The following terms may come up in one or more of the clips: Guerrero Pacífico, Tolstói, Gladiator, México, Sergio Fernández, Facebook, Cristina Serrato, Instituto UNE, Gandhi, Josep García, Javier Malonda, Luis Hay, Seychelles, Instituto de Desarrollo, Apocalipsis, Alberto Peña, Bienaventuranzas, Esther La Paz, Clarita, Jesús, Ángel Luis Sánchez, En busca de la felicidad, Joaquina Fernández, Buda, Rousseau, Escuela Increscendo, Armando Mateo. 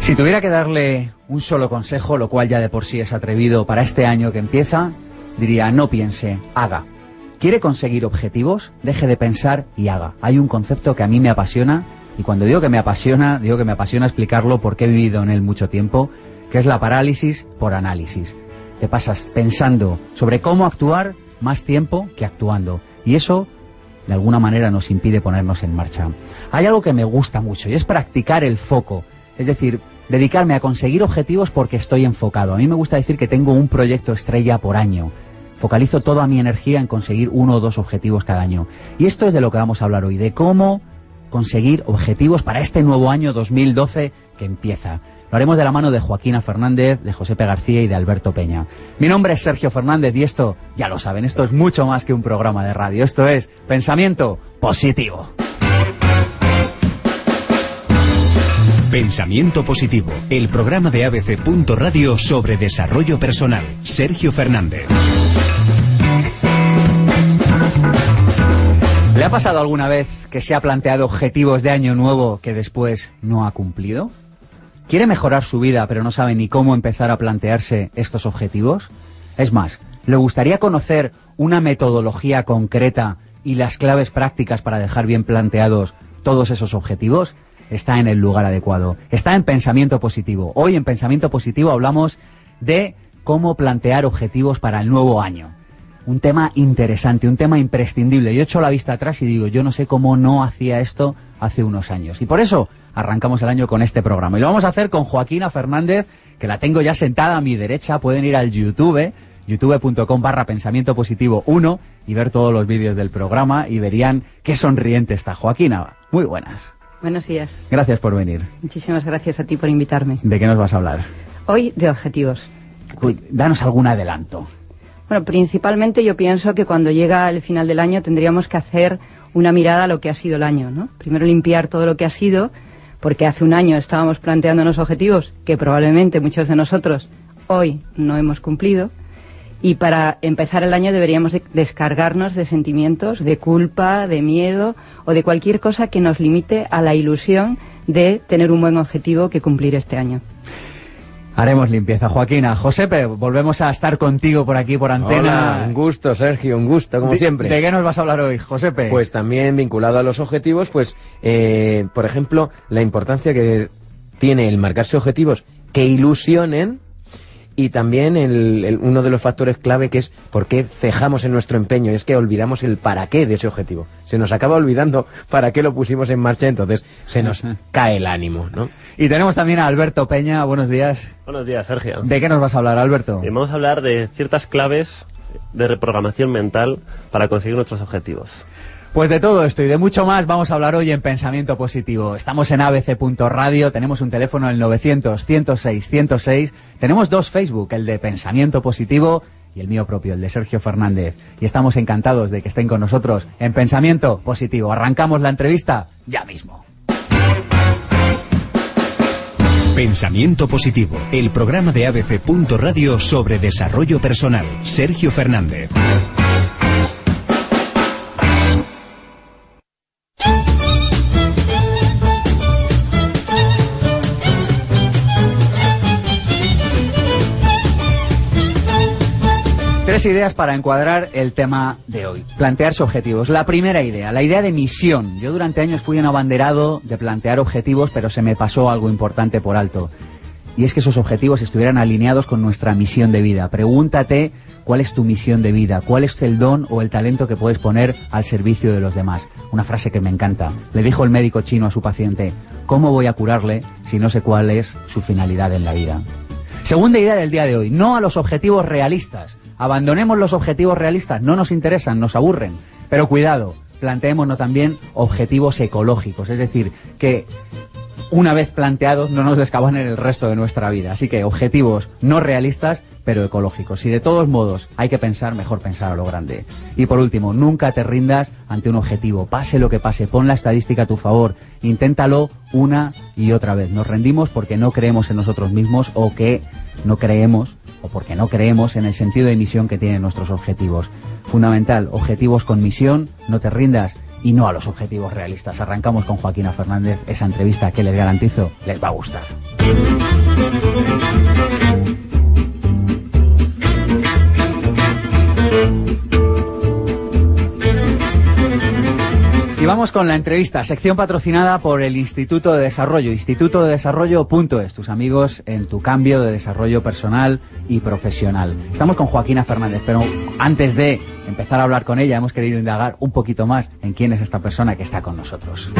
Si tuviera que darle un solo consejo, lo cual ya de por sí es atrevido para este año que empieza, diría: no piense, haga. ¿Quiere conseguir objetivos? Deje de pensar y haga. Hay un concepto que a mí me apasiona, y cuando digo que me apasiona explicarlo porque he vivido en él mucho tiempo, que es la parálisis por análisis. Te pasas pensando sobre cómo actuar más tiempo que actuando, y eso de alguna manera nos impide ponernos en marcha. Hay algo que me gusta mucho y es practicar el foco, es decir, dedicarme a conseguir objetivos porque estoy enfocado. A mí me gusta decir que tengo un proyecto estrella por año. Focalizo toda mi energía en conseguir 1 o 2 objetivos cada año. Y esto es de lo que vamos a hablar hoy, de cómo conseguir objetivos para este nuevo año 2012 que empieza. Lo haremos de la mano de Joaquina Fernández, de Josep García y de Alberto Peña. Mi nombre es Sergio Fernández y esto, ya lo saben, esto es mucho más que un programa de radio. Esto es Pensamiento Positivo. Pensamiento Positivo, el programa de ABC.radio sobre desarrollo personal. Sergio Fernández. ¿Le ha pasado alguna vez que se ha planteado objetivos de año nuevo que después no ha cumplido? ¿Quiere mejorar su vida pero no sabe ni cómo empezar a plantearse estos objetivos? Es más, ¿le gustaría conocer una metodología concreta y las claves prácticas para dejar bien planteados todos esos objetivos? Está en el lugar adecuado. Está en Pensamiento Positivo. Hoy en Pensamiento Positivo hablamos de cómo plantear objetivos para el nuevo año. Un tema interesante, un tema imprescindible. Yo echo la vista atrás y digo, yo no sé cómo no hacía esto hace unos años. Y por eso arrancamos el año con este programa. Y lo vamos a hacer con Joaquina Fernández, que la tengo ya sentada a mi derecha. Pueden ir al YouTube, youtube.com/pensamientopositivo1, y ver todos los vídeos del programa y verían qué sonriente está Joaquina. Muy buenas. Buenos días. Gracias por venir. Muchísimas gracias a ti por invitarme. ¿De qué nos vas a hablar? Hoy de objetivos. Uy, danos algún adelanto. Bueno, principalmente yo pienso que cuando llega el final del año tendríamos que hacer una mirada a lo que ha sido el año, ¿no? Primero limpiar todo lo que ha sido, porque hace un año estábamos planteándonos objetivos que probablemente muchos de nosotros hoy no hemos cumplido, y para empezar el año deberíamos descargarnos de sentimientos, de culpa, de miedo o de cualquier cosa que nos limite a la ilusión de tener un buen objetivo que cumplir este año. Haremos limpieza, Joaquina. Josepe, volvemos a estar contigo por aquí, por antena. Hola, un gusto, Sergio, un gusto, como siempre. ¿De qué nos vas a hablar hoy, Josepe? Pues también vinculado a los objetivos, pues, por ejemplo, la importancia que tiene el marcarse objetivos que ilusionen, y también uno de los factores clave, que es por qué cejamos en nuestro empeño. Es que olvidamos el para qué de ese objetivo. Se nos acaba olvidando para qué lo pusimos en marcha, entonces se nos cae el ánimo, ¿no? Y tenemos también a Alberto Peña. Buenos días. Buenos días, Sergio. ¿De qué nos vas a hablar, Alberto? Vamos a hablar de ciertas claves de reprogramación mental para conseguir nuestros objetivos. Pues de todo esto y de mucho más vamos a hablar hoy en Pensamiento Positivo. Estamos en ABC.radio, tenemos un teléfono al 900 106 106, tenemos 2 Facebook, el de Pensamiento Positivo y el mío propio, el de Sergio Fernández. Y estamos encantados de que estén con nosotros en Pensamiento Positivo. Arrancamos la entrevista ya mismo. Pensamiento Positivo, el programa de ABC.radio sobre desarrollo personal. Sergio Fernández. Tres ideas para encuadrar el tema de hoy. Plantearse objetivos. La primera idea, la idea de misión. Yo durante años fui un abanderado de plantear objetivos, pero se me pasó algo importante por alto. Y es que esos objetivos estuvieran alineados con nuestra misión de vida. Pregúntate cuál es tu misión de vida, cuál es el don o el talento que puedes poner al servicio de los demás. Una frase que me encanta. Le dijo el médico chino a su paciente: ¿cómo voy a curarle si no sé cuál es su finalidad en la vida? Segunda idea del día de hoy. No a los objetivos realistas. Abandonemos los objetivos realistas, no nos interesan, nos aburren. Pero cuidado, planteémonos también objetivos ecológicos, es decir, que una vez planteados no nos descabanen el resto de nuestra vida. Así que objetivos no realistas, pero ecológicos. Si de todos modos hay que pensar, mejor pensar a lo grande. Y por último, nunca te rindas ante un objetivo. Pase lo que pase, pon la estadística a tu favor. Inténtalo una y otra vez. Nos rendimos porque no creemos en nosotros mismos o porque no creemos en el sentido de misión que tienen nuestros objetivos. Fundamental, objetivos con misión, no te rindas y no a los objetivos realistas. Arrancamos con Joaquina Fernández esa entrevista que les garantizo les va a gustar. Y vamos con la entrevista, sección patrocinada por el Instituto de Desarrollo, institutodedesarrollo.es, tus amigos en tu cambio de desarrollo personal y profesional. Estamos con Joaquina Fernández, pero antes de empezar a hablar con ella, hemos querido indagar un poquito más en quién es esta persona que está con nosotros.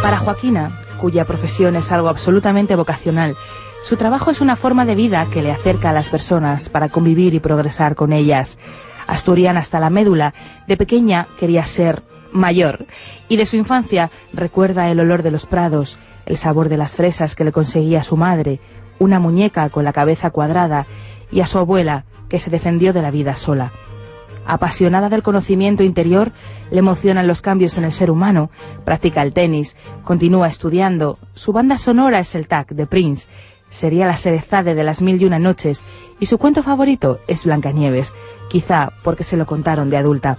Para Joaquina, cuya profesión es algo absolutamente vocacional, su trabajo es una forma de vida que le acerca a las personas para convivir y progresar con ellas. Asturiana hasta la médula, de pequeña quería ser mayor. Y de su infancia recuerda el olor de los prados, el sabor de las fresas que le conseguía su madre, una muñeca con la cabeza cuadrada y a su abuela, que se defendió de la vida sola. Apasionada del conocimiento interior, le emocionan los cambios en el ser humano, practica el tenis, continúa estudiando. Su banda sonora es el tag de Prince. Sería la Cerezade de las Mil y Una Noches y su cuento favorito es Blancanieves, quizá porque se lo contaron de adulta.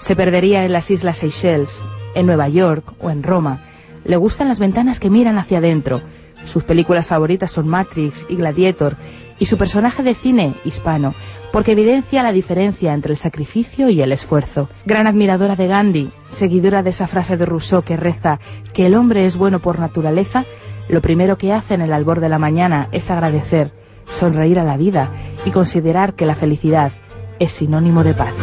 Se perdería en las islas Seychelles, en Nueva York o en Roma. Le gustan las ventanas que miran hacia adentro. Sus películas favoritas son Matrix y Gladiator y su personaje de cine, hispano, porque evidencia la diferencia entre el sacrificio y el esfuerzo. Gran admiradora de Gandhi, seguidora de esa frase de Rousseau que reza que el hombre es bueno por naturaleza, lo primero que hace en el albor de la mañana es agradecer, sonreír a la vida y considerar que la felicidad es sinónimo de paz.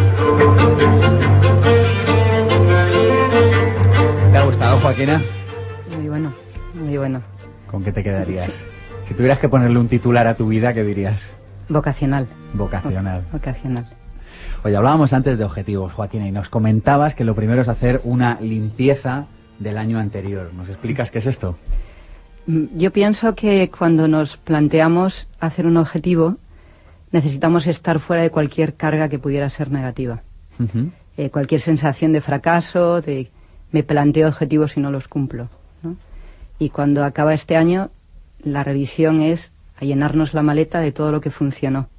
¿Te ha gustado, Joaquina? Muy bueno, muy bueno. ¿Con qué te quedarías? Sí. Si tuvieras que ponerle un titular a tu vida, ¿qué dirías? Vocacional. Vocacional. Vocacional. Oye, hablábamos antes de objetivos, Joaquina, y nos comentabas que lo primero es hacer una limpieza del año anterior. ¿Nos explicas qué es esto? Yo pienso que cuando nos planteamos hacer un objetivo, necesitamos estar fuera de cualquier carga que pudiera ser negativa. Uh-huh. Cualquier sensación de fracaso, de me planteo objetivos y no los cumplo, ¿no? Y cuando acaba este año, la revisión es a llenarnos la maleta de todo lo que funcionó,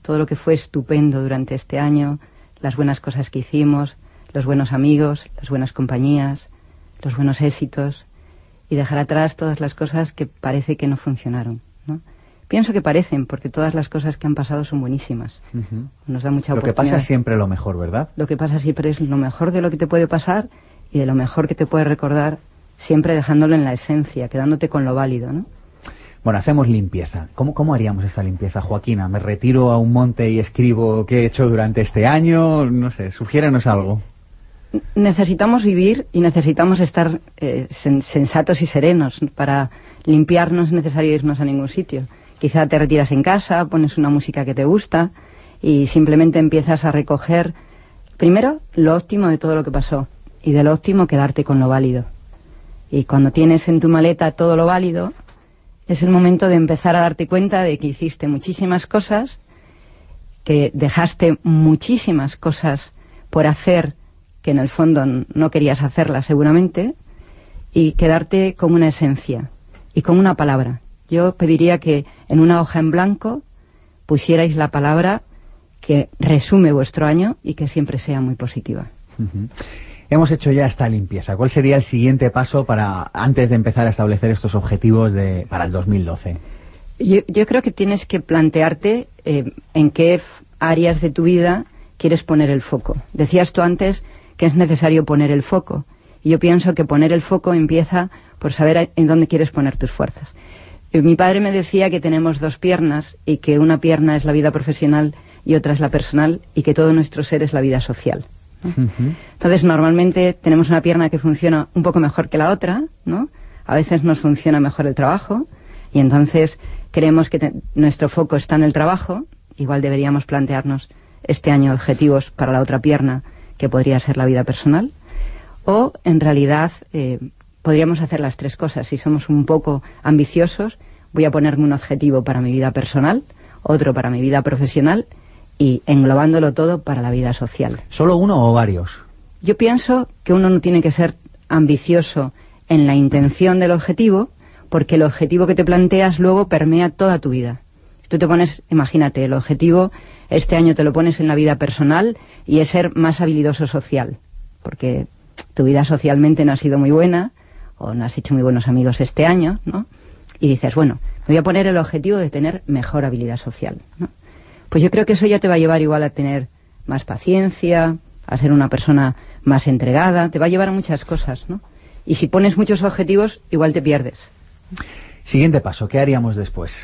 todo lo que fue estupendo durante este año, las buenas cosas que hicimos, los buenos amigos, las buenas compañías, los buenos éxitos, y dejar atrás todas las cosas que parece que no funcionaron, ¿no? Pienso que parecen, porque todas las cosas que han pasado son buenísimas. Uh-huh. Nos da mucha oportunidad. Lo que pasa es siempre lo mejor, ¿verdad? Lo que pasa siempre es lo mejor de lo que te puede pasar y de lo mejor que te puede recordar, siempre dejándolo en la esencia, quedándote con lo válido, ¿no? Bueno, hacemos limpieza. ¿Cómo haríamos esta limpieza, Joaquina? ¿Me retiro a un monte y escribo qué he hecho durante este año? No sé, sugiérenos algo. Necesitamos vivir y necesitamos estar sensatos y serenos. Para limpiar no es necesario irnos a ningún sitio. Quizá te retiras en casa, pones una música que te gusta y simplemente empiezas a recoger, primero, lo óptimo de todo lo que pasó y de lo óptimo quedarte con lo válido. Y cuando tienes en tu maleta todo lo válido, es el momento de empezar a darte cuenta de que hiciste muchísimas cosas, que dejaste muchísimas cosas por hacer que en el fondo no querías hacerla seguramente, y quedarte con una esencia y con una palabra. Yo pediría que en una hoja en blanco pusierais la palabra que resume vuestro año y que siempre sea muy positiva. Uh-huh. Hemos hecho ya esta limpieza. ¿Cuál sería el siguiente paso para antes de empezar a establecer estos objetivos para el 2012? Yo creo que tienes que plantearte en qué áreas de tu vida quieres poner el foco. Decías tú antes que es necesario poner el foco. Y yo pienso que poner el foco empieza por saber en dónde quieres poner tus fuerzas. Mi padre me decía que tenemos dos piernas y que una pierna es la vida profesional y otra es la personal y que todo nuestro ser es la vida social, ¿no? Uh-huh. Entonces, normalmente tenemos una pierna que funciona un poco mejor que la otra, ¿no? A veces nos funciona mejor el trabajo y entonces creemos que nuestro foco está en el trabajo, igual deberíamos plantearnos este año objetivos para la otra pierna, que podría ser la vida personal, o en realidad podríamos hacer las tres cosas. Si somos un poco ambiciosos, voy a ponerme un objetivo para mi vida personal, otro para mi vida profesional y englobándolo todo para la vida social. ¿Solo uno o varios? Yo pienso que uno no tiene que ser ambicioso en la intención del objetivo, porque el objetivo que te planteas luego permea toda tu vida. Si tú te pones, imagínate, el objetivo este año te lo pones en la vida personal y es ser más habilidoso social, porque tu vida socialmente no ha sido muy buena o no has hecho muy buenos amigos este año, ¿no? Y dices, bueno, me voy a poner el objetivo de tener mejor habilidad social, ¿no? Pues yo creo que eso ya te va a llevar igual a tener más paciencia, a ser una persona más entregada, te va a llevar a muchas cosas, ¿no? Y si pones muchos objetivos, igual te pierdes. Siguiente paso, ¿qué haríamos después?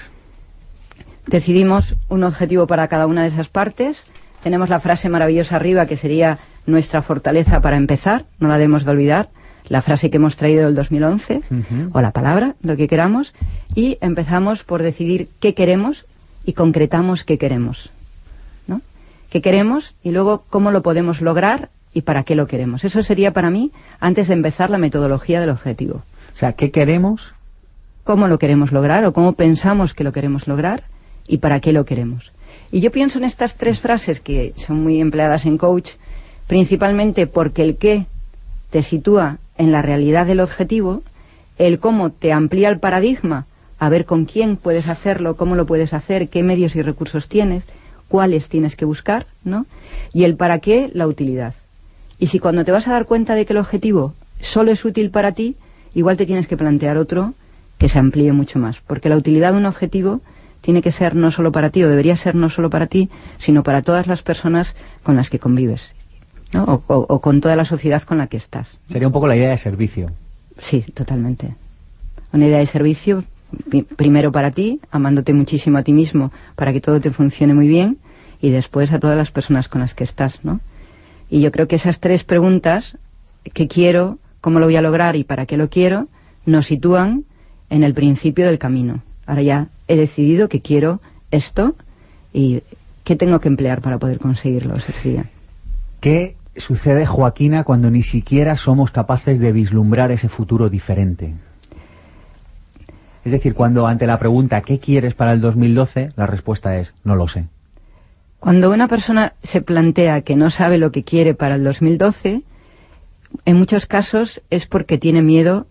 Decidimos un objetivo para cada una de esas partes. Tenemos la frase maravillosa arriba, que sería nuestra fortaleza para empezar, no la debemos de olvidar, la frase que hemos traído del 2011, o la palabra, lo que queramos, y empezamos por decidir qué queremos y concretamos qué queremos, ¿no? ¿Qué queremos y luego cómo lo podemos lograr y para qué lo queremos? Eso sería para mí, antes de empezar, la metodología del objetivo. O sea, ¿qué queremos? ¿Cómo lo queremos lograr o cómo pensamos que lo queremos lograr y para qué lo queremos? Y yo pienso en estas tres frases que son muy empleadas en coach, principalmente porque el qué te sitúa en la realidad del objetivo, el cómo te amplía el paradigma, a ver con quién puedes hacerlo, cómo lo puedes hacer, qué medios y recursos tienes, cuáles tienes que buscar, ¿no? Y el para qué, la utilidad. Y si cuando te vas a dar cuenta de que el objetivo solo es útil para ti, igual te tienes que plantear otro que se amplíe mucho más, porque la utilidad de un objetivo tiene que ser no solo para ti, o debería ser no solo para ti, sino para todas las personas con las que convives, ¿no? O con toda la sociedad con la que estás. Sería un poco la idea de servicio. Sí, totalmente. Una idea de servicio, primero para ti, amándote muchísimo a ti mismo para que todo te funcione muy bien, y después a todas las personas con las que estás, ¿no? Y yo creo que esas tres preguntas, ¿qué quiero?, ¿cómo lo voy a lograr y para qué lo quiero?, nos sitúan en el principio del camino. Ahora ya he decidido que quiero esto y ¿qué tengo que emplear para poder conseguirlo, Sergio? ¿Qué sucede, Joaquina, cuando ni siquiera somos capaces de vislumbrar ese futuro diferente? Es decir, cuando ante la pregunta ¿qué quieres para el 2012? La respuesta es no lo sé. Cuando una persona se plantea que no sabe lo que quiere para el 2012, en muchos casos es porque tiene miedo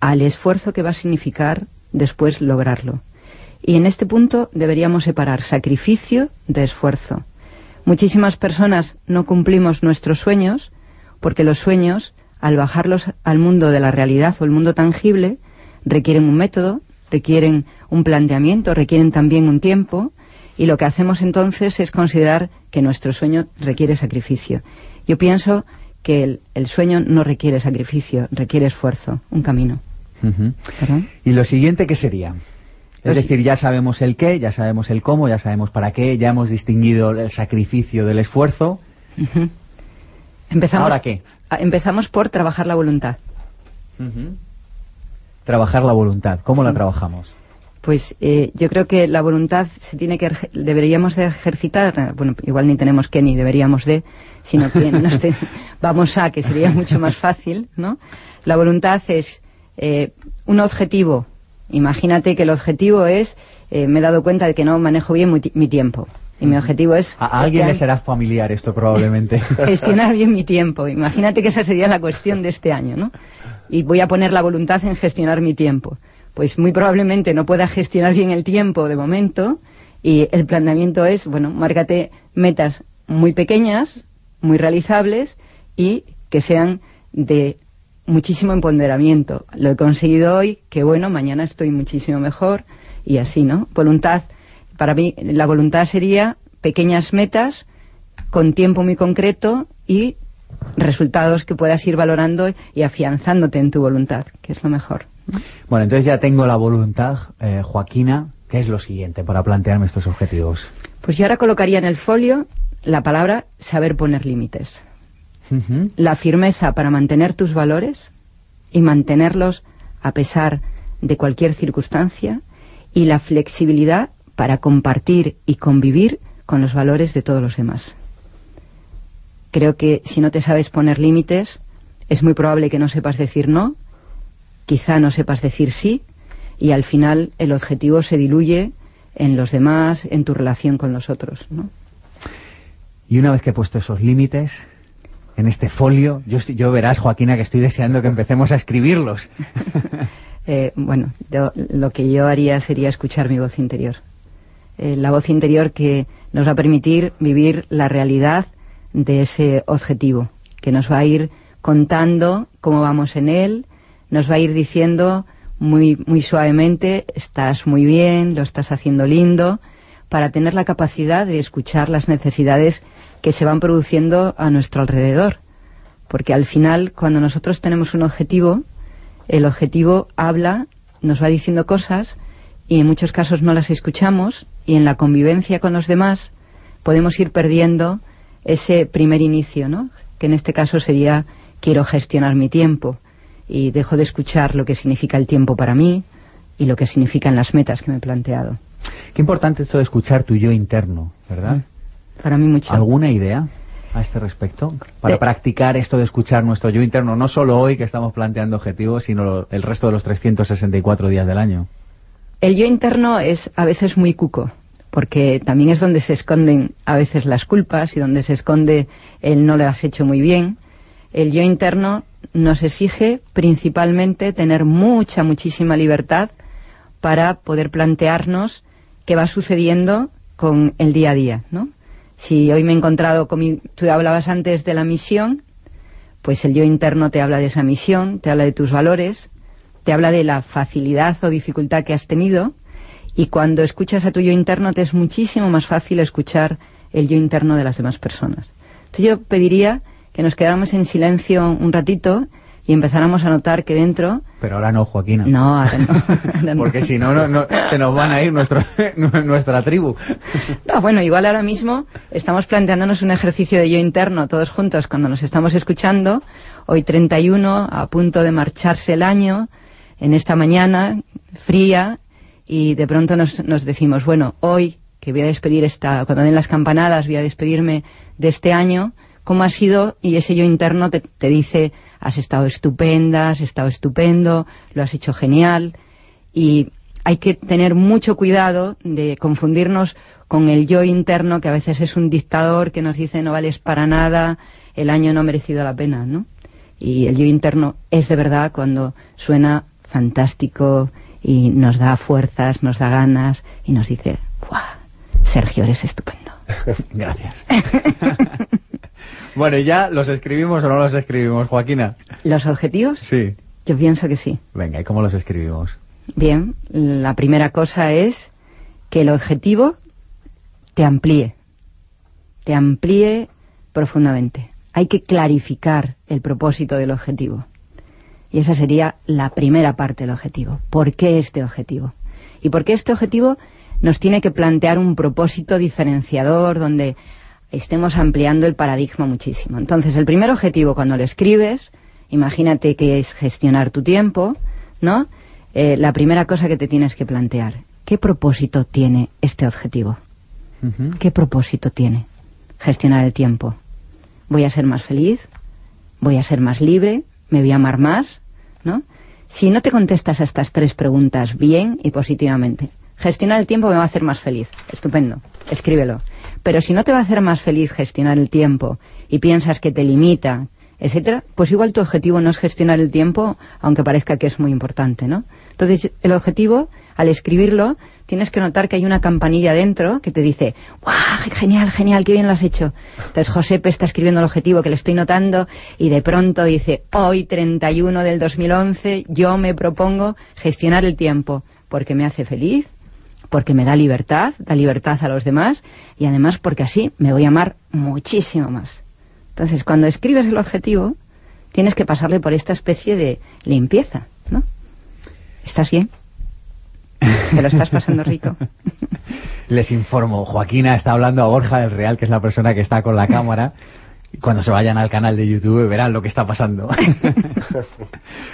al esfuerzo que va a significar después lograrlo. Y en este punto deberíamos separar sacrificio de esfuerzo. Muchísimas personas no cumplimos nuestros sueños porque los sueños, al bajarlos al mundo de la realidad o el mundo tangible, requieren un método, requieren un planteamiento, requieren también un tiempo, y lo que hacemos entonces es considerar que nuestro sueño requiere sacrificio. Yo pienso que el sueño no requiere sacrificio, requiere esfuerzo, un camino. ¿Y lo siguiente qué sería? Es decir, ya sabemos el qué, ya sabemos el cómo, ya sabemos para qué, ya hemos distinguido el sacrificio del esfuerzo. ¿Empezamos, ahora qué? Empezamos por trabajar la voluntad. Trabajar la voluntad. ¿Cómo la trabajamos? Pues yo creo que la voluntad se tiene que deberíamos de ejercitar. Bueno, igual ni tenemos que ni deberíamos de, sino que vamos a, que sería mucho más fácil, ¿no? La voluntad es un objetivo. Imagínate que el objetivo es, me he dado cuenta de que no manejo bien mi tiempo. Y mi objetivo es... A alguien le será familiar esto probablemente. Gestionar bien mi tiempo. Imagínate que esa sería la cuestión de este año, ¿no? Y voy a poner la voluntad en gestionar mi tiempo. Pues muy probablemente no pueda gestionar bien el tiempo de momento. Y el planteamiento es, bueno, márcate metas muy pequeñas, muy realizables y que sean de muchísimo empoderamiento. Lo he conseguido hoy, que bueno, mañana estoy muchísimo mejor y así, ¿no? Voluntad, para mí la voluntad sería pequeñas metas con tiempo muy concreto y resultados que puedas ir valorando y afianzándote en tu voluntad, que es lo mejor, ¿no? Bueno, entonces ya tengo la voluntad, Joaquina, ¿qué es lo siguiente para plantearme estos objetivos? Pues yo ahora colocaría en el folio la palabra saber poner límites. La firmeza para mantener tus valores y mantenerlos a pesar de cualquier circunstancia, y la flexibilidad para compartir y convivir con los valores de todos los demás. Creo que si no te sabes poner límites, es muy probable que no sepas decir no, quizá no sepas decir sí, y al final el objetivo se diluye en los demás, en tu relación con los otros, ¿no? Y una vez que he puesto esos límites en este folio, yo verás, Joaquina, que estoy deseando que empecemos a escribirlos. Bueno, lo que yo haría sería escuchar mi voz interior. La voz interior que nos va a permitir vivir la realidad de ese objetivo, que nos va a ir contando cómo vamos en él, nos va a ir diciendo muy, muy suavemente, estás muy bien, lo estás haciendo lindo, para tener la capacidad de escuchar las necesidades que se van produciendo a nuestro alrededor. Porque al final, cuando nosotros tenemos un objetivo, el objetivo habla, nos va diciendo cosas y en muchos casos no las escuchamos, y en la convivencia con los demás podemos ir perdiendo ese primer inicio, ¿no? Que en este caso sería, quiero gestionar mi tiempo, y dejo de escuchar lo que significa el tiempo para mí y lo que significan las metas que me he planteado. Qué importante esto de escuchar tu yo interno, ¿verdad? Para mí mucho. ¿Alguna idea a este respecto? Para practicar esto de escuchar nuestro yo interno, no solo hoy que estamos planteando objetivos, sino el resto de los 364 días del año. El yo interno es a veces muy cuco, porque también es donde se esconden a veces las culpas y donde se esconde el no lo has hecho muy bien. El yo interno nos exige principalmente tener muchísima libertad para poder plantearnos qué va sucediendo con el día a día, ¿no? Si hoy me he encontrado con tú hablabas antes de la misión, pues el yo interno te habla de esa misión, te habla de tus valores, te habla de la facilidad o dificultad que has tenido, y cuando escuchas a tu yo interno te es muchísimo más fácil escuchar el yo interno de las demás personas. Entonces yo pediría que nos quedáramos en silencio un ratito y empezáramos a notar que dentro... Pero ahora no, Joaquina. No, ahora no. Ahora no. Porque si no, se nos van a ir nuestra tribu. No, bueno, igual ahora mismo estamos planteándonos un ejercicio de yo interno todos juntos cuando nos estamos escuchando. Hoy 31, a punto de marcharse el año, en esta mañana fría, y de pronto nos decimos, bueno, hoy que voy a despedir cuando den las campanadas voy a despedirme de este año, ¿cómo ha sido? Y ese yo interno te dice... Has estado estupenda, has estado estupendo, lo has hecho genial. Y hay que tener mucho cuidado de confundirnos con el yo interno, que a veces es un dictador que nos dice no vales para nada, el año no ha merecido la pena, ¿no? Y el yo interno es de verdad cuando suena fantástico y nos da fuerzas, nos da ganas y nos dice, ¡guau! Sergio, eres estupendo. Gracias. Bueno, ¿ya los escribimos o no los escribimos, Joaquina? ¿Los objetivos? Sí. Yo pienso que sí. Venga, ¿y cómo los escribimos? Bien, la primera cosa es que el objetivo te amplíe profundamente. Hay que clarificar el propósito del objetivo. Y esa sería la primera parte del objetivo. ¿Por qué este objetivo? Y por qué este objetivo nos tiene que plantear un propósito diferenciador donde... estemos ampliando el paradigma muchísimo. Entonces, el primer objetivo cuando lo escribes, imagínate que es gestionar tu tiempo, ¿no? La primera cosa que te tienes que plantear, ¿qué propósito tiene este objetivo? Uh-huh. ¿Qué propósito tiene gestionar el tiempo? ¿Voy a ser más feliz? ¿Voy a ser más libre? ¿Me voy a amar más? ¿No? Si no te contestas a estas tres preguntas bien y positivamente, gestionar el tiempo me va a hacer más feliz. Estupendo, escríbelo. Pero si no te va a hacer más feliz gestionar el tiempo y piensas que te limita, etcétera, pues igual tu objetivo no es gestionar el tiempo, aunque parezca que es muy importante, ¿no? Entonces, el objetivo, al escribirlo, tienes que notar que hay una campanilla dentro que te dice, ¡guau, genial, genial, qué bien lo has hecho! Entonces, Josep está escribiendo el objetivo que le estoy notando y de pronto dice, hoy, 31 del 2011, yo me propongo gestionar el tiempo porque me hace feliz, porque me da libertad a los demás, y además porque así me voy a amar muchísimo más. Entonces, cuando escribes el objetivo, tienes que pasarle por esta especie de limpieza, ¿no? ¿Estás bien? ¿Te lo estás pasando rico? Les informo, Joaquina está hablando a Borja del Real, que es la persona que está con la cámara. Cuando se vayan al canal de YouTube verán lo que está pasando.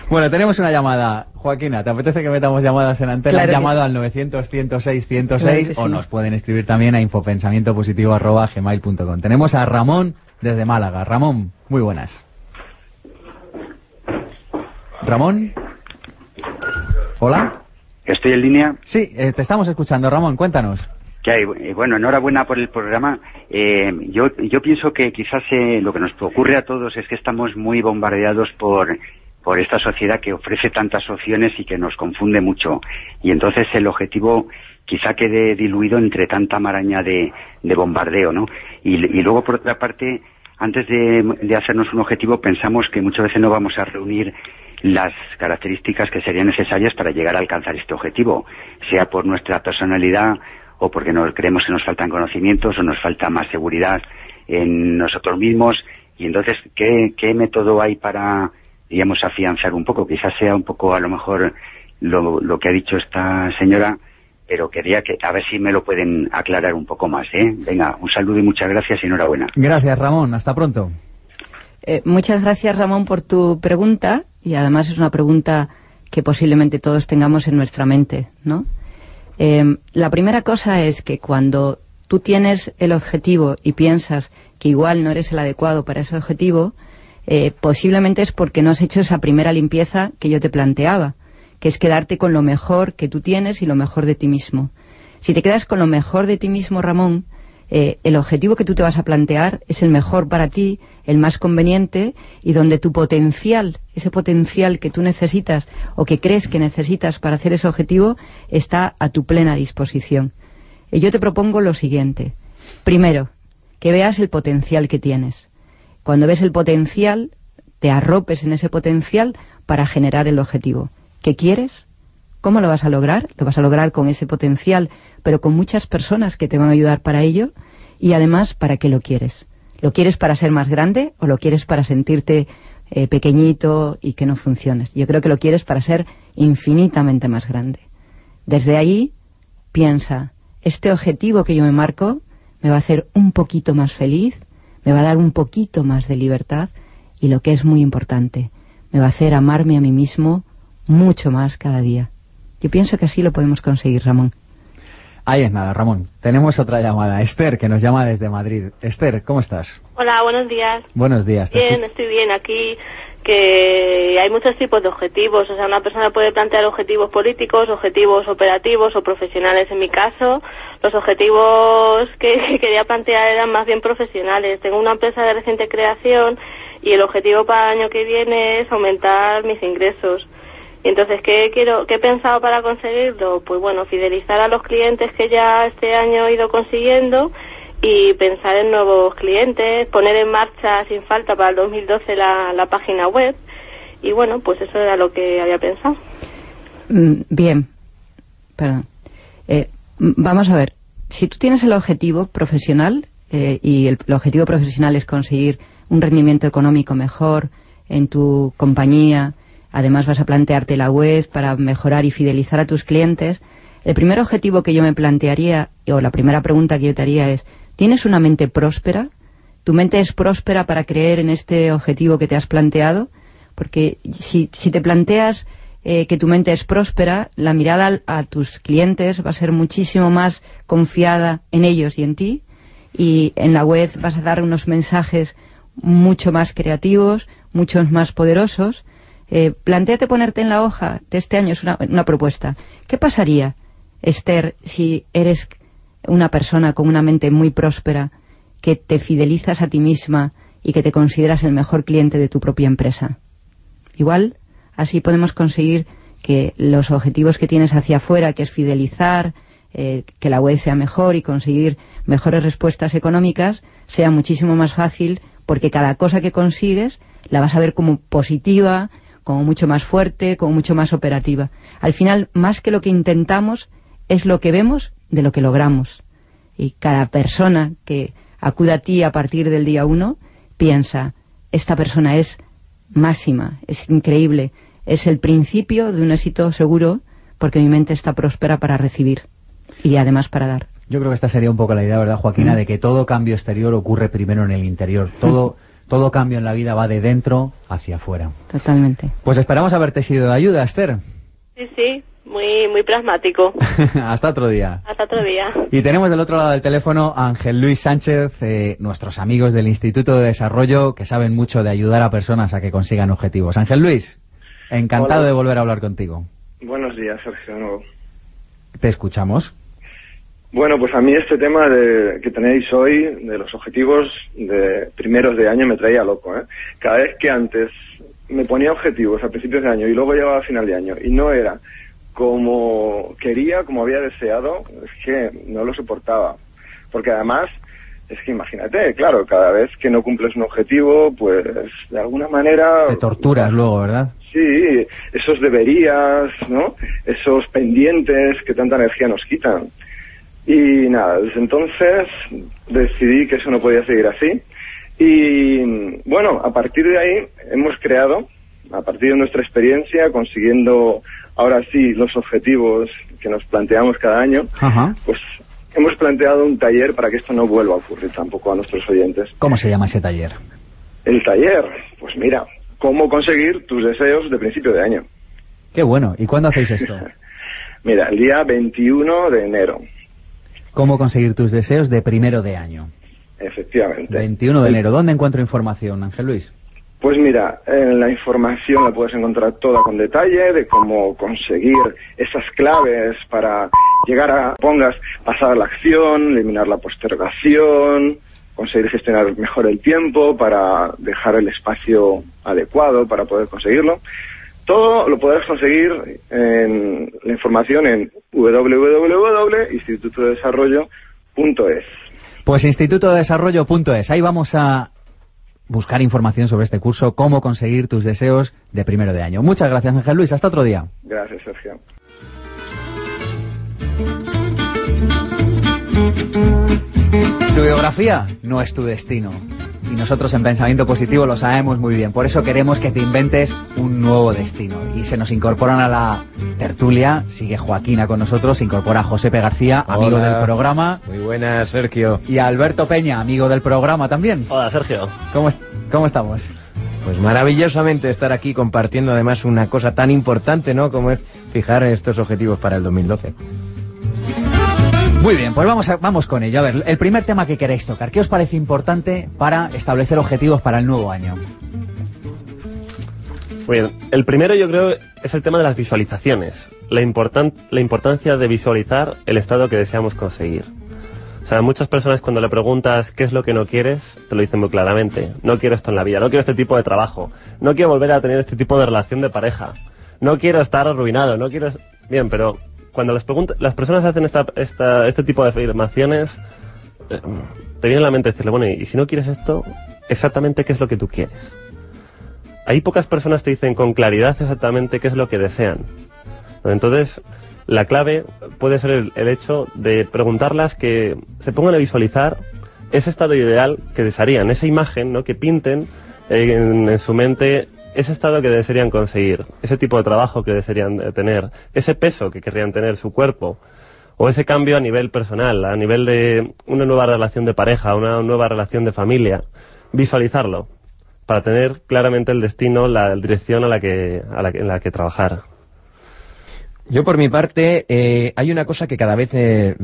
Bueno, tenemos una llamada. Joaquina, ¿te apetece que metamos llamadas en antena? Claro. Llamado sí. Al 900 106 106, claro, o sí. Nos pueden escribir también a infopensamientopositivo@gmail.com. Tenemos a Ramón desde Málaga. Ramón, muy buenas. Ramón, hola. ¿Estoy en línea? Sí, te estamos escuchando, Ramón, cuéntanos. Bueno, enhorabuena por el programa. Yo pienso que quizás lo que nos ocurre a todos es que estamos muy bombardeados por esta sociedad que ofrece tantas opciones y que nos confunde mucho. Y entonces el objetivo quizá quede diluido entre tanta maraña de bombardeo, ¿no? Y luego, por otra parte, antes de hacernos un objetivo, pensamos que muchas veces no vamos a reunir las características que serían necesarias para llegar a alcanzar este objetivo, sea por nuestra personalidad o porque nos creemos que nos faltan conocimientos o nos falta más seguridad en nosotros mismos. Y entonces, ¿qué método hay para, digamos, afianzar un poco? Quizás sea un poco, a lo mejor, lo que ha dicho esta señora, pero quería que, a ver si me lo pueden aclarar un poco más, ¿eh? Venga, un saludo y muchas gracias y enhorabuena. Gracias, Ramón. Hasta pronto. Muchas gracias, Ramón, por tu pregunta. Y además es una pregunta que posiblemente todos tengamos en nuestra mente, ¿no? La primera cosa es que cuando tú tienes el objetivo y piensas que igual no eres el adecuado para ese objetivo, posiblemente es porque no has hecho esa primera limpieza que yo te planteaba, que es quedarte con lo mejor que tú tienes y lo mejor de ti mismo. Si te quedas con lo mejor de ti mismo, Ramón, el objetivo que tú te vas a plantear es el mejor para ti, el más conveniente, y donde tu potencial, ese potencial que tú necesitas o que crees que necesitas para hacer ese objetivo, está a tu plena disposición. Y yo te propongo lo siguiente. Primero, que veas el potencial que tienes. Cuando ves el potencial, te arropes en ese potencial para generar el objetivo. ¿Qué quieres? ¿Cómo lo vas a lograr? Lo vas a lograr con ese potencial, pero con muchas personas que te van a ayudar para ello. Y además, ¿para qué lo quieres? ¿Lo quieres para ser más grande o lo quieres para sentirte pequeñito y que no funciones? Yo creo que lo quieres para ser infinitamente más grande. Desde ahí, piensa, este objetivo que yo me marco me va a hacer un poquito más feliz, me va a dar un poquito más de libertad y, lo que es muy importante, me va a hacer amarme a mí mismo mucho más cada día. Yo pienso que así lo podemos conseguir, Ramón. Ahí es nada, Ramón. Tenemos otra llamada. Esther, que nos llama desde Madrid. Esther, ¿cómo estás? Hola, buenos días. Buenos días. Bien, estoy bien. Aquí que hay muchos tipos de objetivos. O sea, una persona puede plantear objetivos políticos, objetivos operativos o profesionales. En mi caso, los objetivos que quería plantear eran más bien profesionales. Tengo una empresa de reciente creación y el objetivo para el año que viene es aumentar mis ingresos. Y entonces, ¿qué he pensado para conseguirlo? Pues bueno, fidelizar a los clientes que ya este año he ido consiguiendo y pensar en nuevos clientes, poner en marcha sin falta para el 2012 la página web. Y bueno, pues eso era lo que había pensado. Bien, perdón. Vamos a ver, si tú tienes el objetivo profesional y el objetivo profesional es conseguir un rendimiento económico mejor en tu compañía. Además vas a plantearte la web para mejorar y fidelizar a tus clientes. El primer objetivo que yo me plantearía, o la primera pregunta que yo te haría es, ¿tienes una mente próspera? ¿Tu mente es próspera para creer en este objetivo que te has planteado? Porque si te planteas que tu mente es próspera, la mirada a tus clientes va a ser muchísimo más confiada en ellos y en ti. Y en la web vas a dar unos mensajes mucho más creativos, mucho más poderosos. Plantéate ponerte en la hoja de este año, es una propuesta. ¿Qué pasaría, Esther, si eres una persona con una mente muy próspera, que te fidelizas a ti misma y que te consideras el mejor cliente de tu propia empresa? Igual, así podemos conseguir que los objetivos que tienes hacia afuera, que es fidelizar, que la web sea mejor y conseguir mejores respuestas económicas, sea muchísimo más fácil, porque cada cosa que consigues la vas a ver como positiva, como mucho más fuerte, como mucho más operativa. Al final, más que lo que intentamos, es lo que vemos de lo que logramos. Y cada persona que acuda a ti a partir del día 1 piensa, esta persona es máxima, es increíble, es el principio de un éxito seguro, porque mi mente está próspera para recibir y además para dar. Yo creo que esta sería un poco la idea, ¿verdad, Joaquina? De que todo cambio exterior ocurre primero en el interior. Todo Todo cambio en la vida va de dentro hacia afuera. Totalmente. Pues esperamos haberte sido de ayuda, Esther. Sí, sí, muy pragmático. Hasta otro día. Hasta otro día. Y tenemos del otro lado del teléfono a Ángel Luis Sánchez, nuestros amigos del Instituto de Desarrollo, que saben mucho de ayudar a personas a que consigan objetivos. Ángel Luis, encantado de volver a hablar contigo. Buenos días, Sergio. No. Te escuchamos. Bueno, pues a mí este tema que tenéis hoy, de los objetivos de primeros de año, me traía loco, ¿eh? Cada vez que antes me ponía objetivos a principios de año y luego llegaba a final de año y no era como quería, como había deseado, es que no lo soportaba. Porque además, es que imagínate, claro, cada vez que no cumples un objetivo, pues de alguna manera... Te torturas luego, ¿verdad? Sí, esos deberías, ¿no? Esos pendientes que tanta energía nos quitan. Y nada, desde entonces decidí que eso no podía seguir así. Y bueno, a partir de ahí hemos creado, a partir de nuestra experiencia, consiguiendo ahora sí los objetivos que nos planteamos cada año, ajá, pues hemos planteado un taller para que esto no vuelva a ocurrir tampoco a nuestros oyentes. ¿Cómo se llama ese taller? El taller, pues mira, cómo conseguir tus deseos de principio de año. Qué bueno, ¿y cuándo hacéis esto? Mira, el día 21 de enero. Cómo conseguir tus deseos de primero de año. Efectivamente. 21 de enero. ¿Dónde encuentro información, Ángel Luis? Pues mira, la información la puedes encontrar toda con detalle de cómo conseguir esas claves para llegar a, pongas, pasar a la acción, eliminar la postergación, conseguir gestionar mejor el tiempo para dejar el espacio adecuado para poder conseguirlo. Todo lo podrás conseguir en la información en www.institutodesarrollo.es. Pues institutodesarrollo.es. Ahí vamos a buscar información sobre este curso, cómo conseguir tus deseos de primero de año. Muchas gracias, Ángel Luis. Hasta otro día. Gracias, Sergio. Tu biografía no es tu destino. Y nosotros en Pensamiento Positivo lo sabemos muy bien. Por eso queremos que te inventes un nuevo destino. Y se nos incorporan a la tertulia. Sigue Joaquina con nosotros. Se incorpora Josep García, amigo del programa. Muy buenas, Sergio. Y Alberto Peña, amigo del programa también. Hola, Sergio. ¿Cómo estamos? Pues maravillosamente estar aquí compartiendo además una cosa tan importante, ¿no? Como es fijar estos objetivos para el 2012. Muy bien, pues vamos con ello. A ver, el primer tema que queréis tocar, ¿qué os parece importante para establecer objetivos para el nuevo año? Muy bien, el primero yo creo es el tema de las visualizaciones, la importancia de visualizar el estado que deseamos conseguir. O sea, muchas personas cuando le preguntas qué es lo que no quieres, te lo dicen muy claramente. No quiero esto en la vida, no quiero este tipo de trabajo, no quiero volver a tener este tipo de relación de pareja, no quiero estar arruinado, no quiero... Bien, pero... Cuando las personas hacen este tipo de afirmaciones, te viene a la mente decirle, bueno, y si no quieres esto, exactamente qué es lo que tú quieres. Hay pocas personas que dicen con claridad exactamente qué es lo que desean. Entonces, la clave puede ser el hecho de preguntarlas que se pongan a visualizar ese estado ideal que desearían, esa imagen, ¿no?, que pinten en su mente, ese estado que desearían conseguir, ese tipo de trabajo que desearían tener, ese peso que querrían tener su cuerpo, o ese cambio a nivel personal, a nivel de una nueva relación de pareja, una nueva relación de familia. Visualizarlo para tener claramente el destino, la dirección en la que trabajar. Yo por mi parte, hay una cosa que cada vez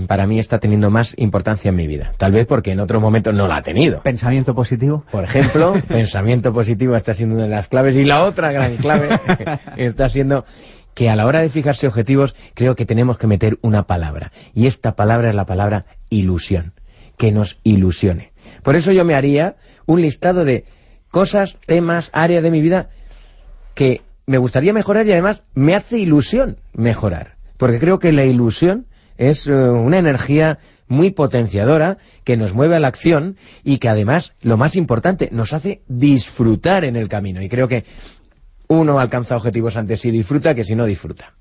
para mí está teniendo más importancia en mi vida. Tal vez porque en otros momentos no la ha tenido. ¿Pensamiento positivo? Por ejemplo, pensamiento positivo está siendo una de las claves. Y la otra gran clave está siendo que a la hora de fijarse objetivos creo que tenemos que meter una palabra. Y esta palabra es la palabra ilusión. Que nos ilusione. Por eso yo me haría un listado de cosas, temas, áreas de mi vida que... me gustaría mejorar y además me hace ilusión mejorar. Porque creo que la ilusión es una energía muy potenciadora que nos mueve a la acción y que además, lo más importante, nos hace disfrutar en el camino. Y creo que uno alcanza objetivos antes si disfruta que si no disfruta.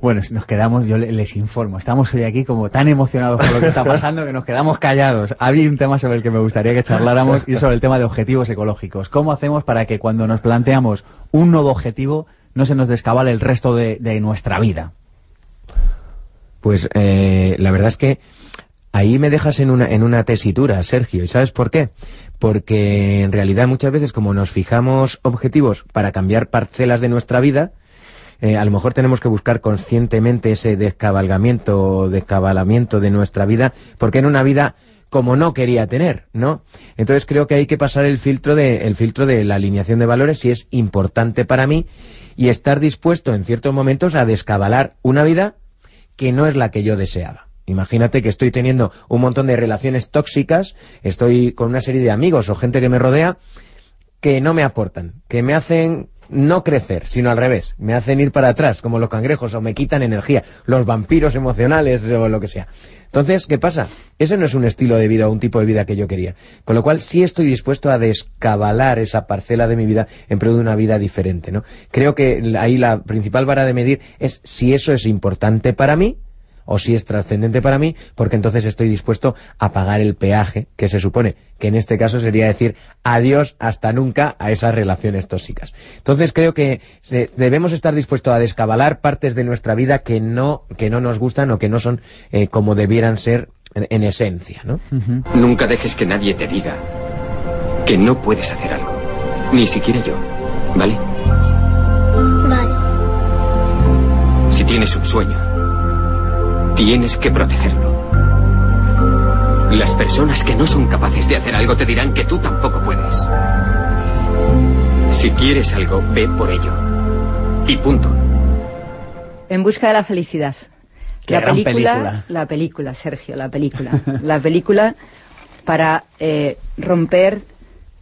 Bueno, nos quedamos, yo les informo, estamos hoy aquí como tan emocionados por lo que está pasando que nos quedamos callados. Había un tema sobre el que me gustaría que charláramos y sobre el tema de objetivos ecológicos. ¿Cómo hacemos para que cuando nos planteamos un nuevo objetivo no se nos descabale el resto de nuestra vida? Pues la verdad es que Ahí me dejas en una tesitura, Sergio, ¿y sabes por qué? Porque en realidad muchas veces como nos fijamos objetivos para cambiar parcelas de nuestra vida, a lo mejor tenemos que buscar conscientemente ese descabalgamiento de nuestra vida, porque era una vida como no quería tener, ¿no? Entonces creo que hay que pasar el filtro de la alineación de valores, si es importante para mí, y estar dispuesto en ciertos momentos a descabalar una vida que no es la que yo deseaba. Imagínate que estoy teniendo un montón de relaciones tóxicas, estoy con una serie de amigos o gente que me rodea que no me aportan, que me hacen no crecer, sino al revés, me hacen ir para atrás, como los cangrejos, o me quitan energía, los vampiros emocionales o lo que sea. Entonces, ¿qué pasa? Eso no es un estilo de vida o un tipo de vida que yo quería. Con lo cual, sí estoy dispuesto a descabalar esa parcela de mi vida en pro de una vida diferente, ¿no? Creo que ahí la principal vara de medir es si eso es importante para mí o si es trascendente para mí, porque entonces estoy dispuesto a pagar el peaje que se supone, que en este caso sería decir adiós hasta nunca a esas relaciones tóxicas. Entonces creo que debemos estar dispuestos a descabalar partes de nuestra vida que no nos gustan o que no son como debieran ser en esencia, ¿no? Uh-huh. Nunca dejes que nadie te diga que no puedes hacer algo, ni siquiera yo, ¿vale? Vale. Si tienes un sueño, tienes que protegerlo. Las personas que no son capaces de hacer algo te dirán que tú tampoco puedes. Si quieres algo, ve por ello. Y punto. En busca de la felicidad. La película, Sergio. La película para romper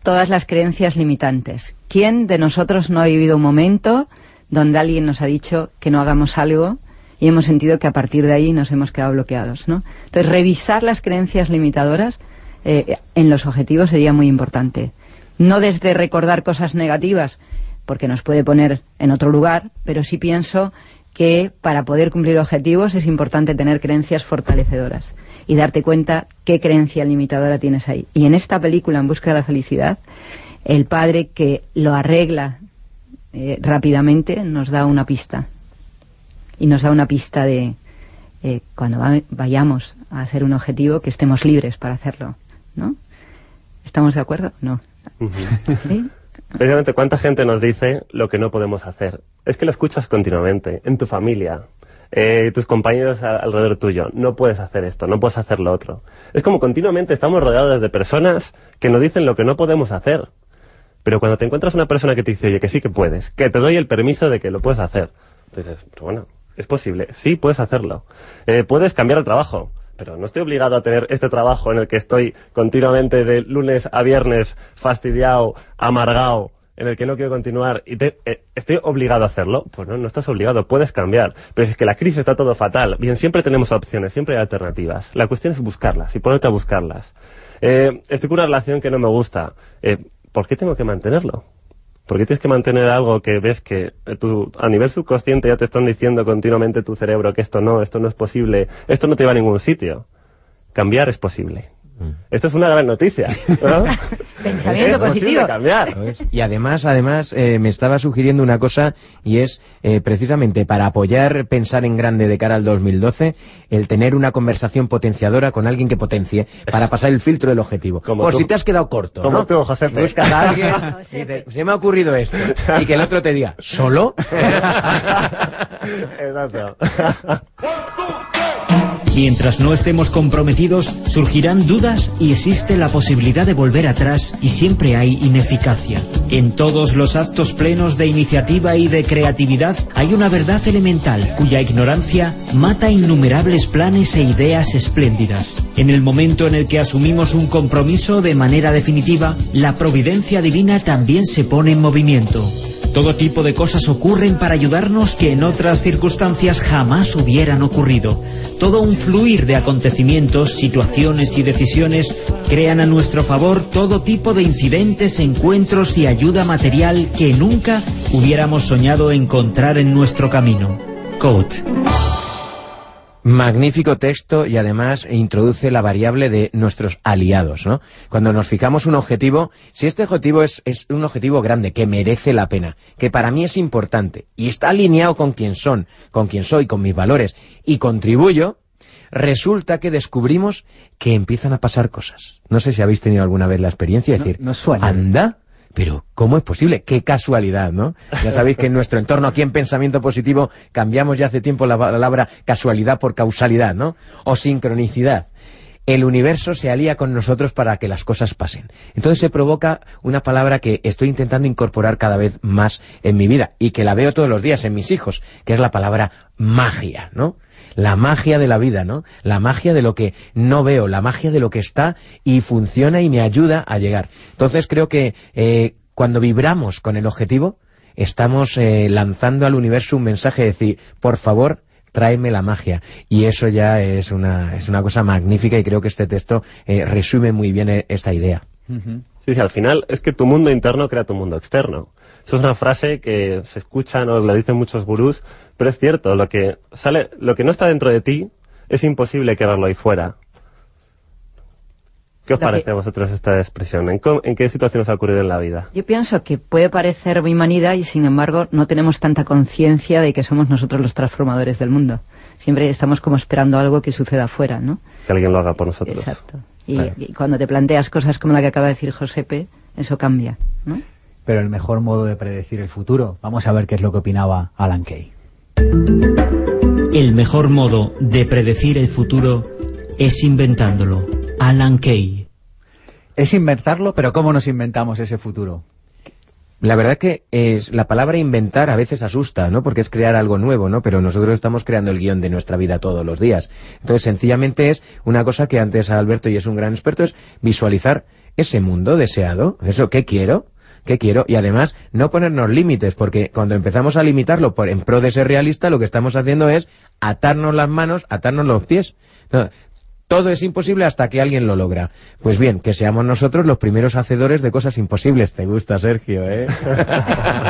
todas las creencias limitantes. ¿Quién de nosotros no ha vivido un momento donde alguien nos ha dicho que no hagamos algo y hemos sentido que a partir de ahí nos hemos quedado bloqueados, ¿no? Entonces, revisar las creencias limitadoras en los objetivos sería muy importante. No desde recordar cosas negativas, porque nos puede poner en otro lugar, pero sí pienso que para poder cumplir objetivos es importante tener creencias fortalecedoras y darte cuenta qué creencia limitadora tienes ahí. Y en esta película, En busca de la felicidad, el padre que lo arregla rápidamente nos da una pista. Y nos da una pista de cuando vayamos a hacer un objetivo, que estemos libres para hacerlo, ¿no? ¿Estamos de acuerdo? No. Uh-huh. ¿Sí? Precisamente, ¿cuánta gente nos dice lo que no podemos hacer? Es que lo escuchas continuamente, en tu familia, tus compañeros alrededor tuyo. No puedes hacer esto, no puedes hacer lo otro. Es como continuamente estamos rodeados de personas que nos dicen lo que no podemos hacer. Pero cuando te encuentras una persona que te dice, oye, que sí que puedes, que te doy el permiso de que lo puedes hacer, te dices, bueno, es posible, sí, puedes hacerlo. Puedes cambiar de trabajo, pero no estoy obligado a tener este trabajo en el que estoy continuamente de lunes a viernes fastidiado, amargado, en el que no quiero continuar y estoy obligado a hacerlo. Pues no, no estás obligado, puedes cambiar. Pero si es que la crisis está todo fatal, bien, siempre tenemos opciones, siempre hay alternativas. La cuestión es buscarlas y ponerte a buscarlas. Estoy con una relación que no me gusta. ¿Por qué tengo que mantenerlo? ¿Por qué tienes que mantener algo que ves que tú, a nivel subconsciente, ya te están diciendo continuamente tu cerebro que esto no es posible, esto no te va a ningún sitio? Cambiar es posible. Mm. Esto es una gran noticia, ¿no? Pensamiento positivo. Cambiar. Y además, me estaba sugiriendo una cosa, y es precisamente para apoyar pensar en grande de cara al 2012, el tener una conversación potenciadora con alguien que potencie para pasar el filtro del objetivo. Por si te has quedado corto, como ¿no? Tú, José. Busca a alguien y te, se me ha ocurrido esto, y que el otro te diga, ¿solo? Exacto. Mientras no estemos comprometidos, surgirán dudas y existe la posibilidad de volver atrás, y siempre hay ineficacia. En todos los actos plenos de iniciativa y de creatividad hay una verdad elemental, cuya ignorancia mata innumerables planes e ideas espléndidas. En el momento en el que asumimos un compromiso de manera definitiva, la providencia divina también se pone en movimiento. Todo tipo de cosas ocurren para ayudarnos que en otras circunstancias jamás hubieran ocurrido. Todo un fluir de acontecimientos, situaciones y decisiones crean a nuestro favor todo tipo de incidentes, encuentros y ayuda material que nunca hubiéramos soñado encontrar en nuestro camino. Coach. Magnífico texto, y además introduce la variable de nuestros aliados, ¿no? Cuando nos fijamos un objetivo, si este objetivo es un objetivo grande, que merece la pena, que para mí es importante, y está alineado con quién soy, con mis valores, y contribuyo, resulta que descubrimos que empiezan a pasar cosas. No sé si habéis tenido alguna vez la experiencia de decir, anda, pero ¿cómo es posible? ¡Qué casualidad!, ¿no? Ya sabéis que en nuestro entorno, aquí en Pensamiento Positivo, cambiamos ya hace tiempo la palabra casualidad por causalidad, ¿no? O sincronicidad. El universo se alía con nosotros para que las cosas pasen. Entonces se provoca una palabra que estoy intentando incorporar cada vez más en mi vida y que la veo todos los días en mis hijos, que es la palabra magia, ¿no? La magia de la vida, ¿no? La magia de lo que no veo, la magia de lo que está y funciona y me ayuda a llegar. Entonces creo que cuando vibramos con el objetivo, estamos lanzando al universo un mensaje de decir, por favor, tráeme la magia. Y eso ya es una cosa magnífica, y creo que este texto resume muy bien esta idea. Sí, sí, al final es que tu mundo interno crea tu mundo externo. Esa es una frase que se escucha, ¿no?, la dicen muchos gurús, pero es cierto, lo que no está dentro de ti es imposible quedarlo ahí fuera. ¿Qué os parece a vosotros esta expresión? ¿En qué situación os ha ocurrido en la vida? Yo pienso que puede parecer muy manida y, sin embargo, no tenemos tanta conciencia de que somos nosotros los transformadores del mundo. Siempre estamos como esperando algo que suceda afuera, ¿no? Que alguien lo haga por nosotros. Exacto. Y cuando te planteas cosas como la que acaba de decir Josepe, eso cambia, ¿no? Pero el mejor modo de predecir el futuro. Vamos a ver qué es lo que opinaba Alan Kay. El mejor modo de predecir el futuro es inventándolo. Alan Kay. Es inventarlo, pero ¿cómo nos inventamos ese futuro? La verdad que la palabra inventar a veces asusta, ¿no? Porque es crear algo nuevo, ¿no? Pero nosotros estamos creando el guión de nuestra vida todos los días. Entonces, sencillamente es una cosa que antes Alberto, y es un gran experto, es visualizar ese mundo deseado. Eso, ¿qué quiero? Y además, no ponernos límites, porque cuando empezamos a limitarlo en pro de ser realista, lo que estamos haciendo es atarnos las manos, atarnos los pies. No, todo es imposible hasta que alguien lo logra. Pues bien, que seamos nosotros los primeros hacedores de cosas imposibles. Te gusta, Sergio, ¿eh?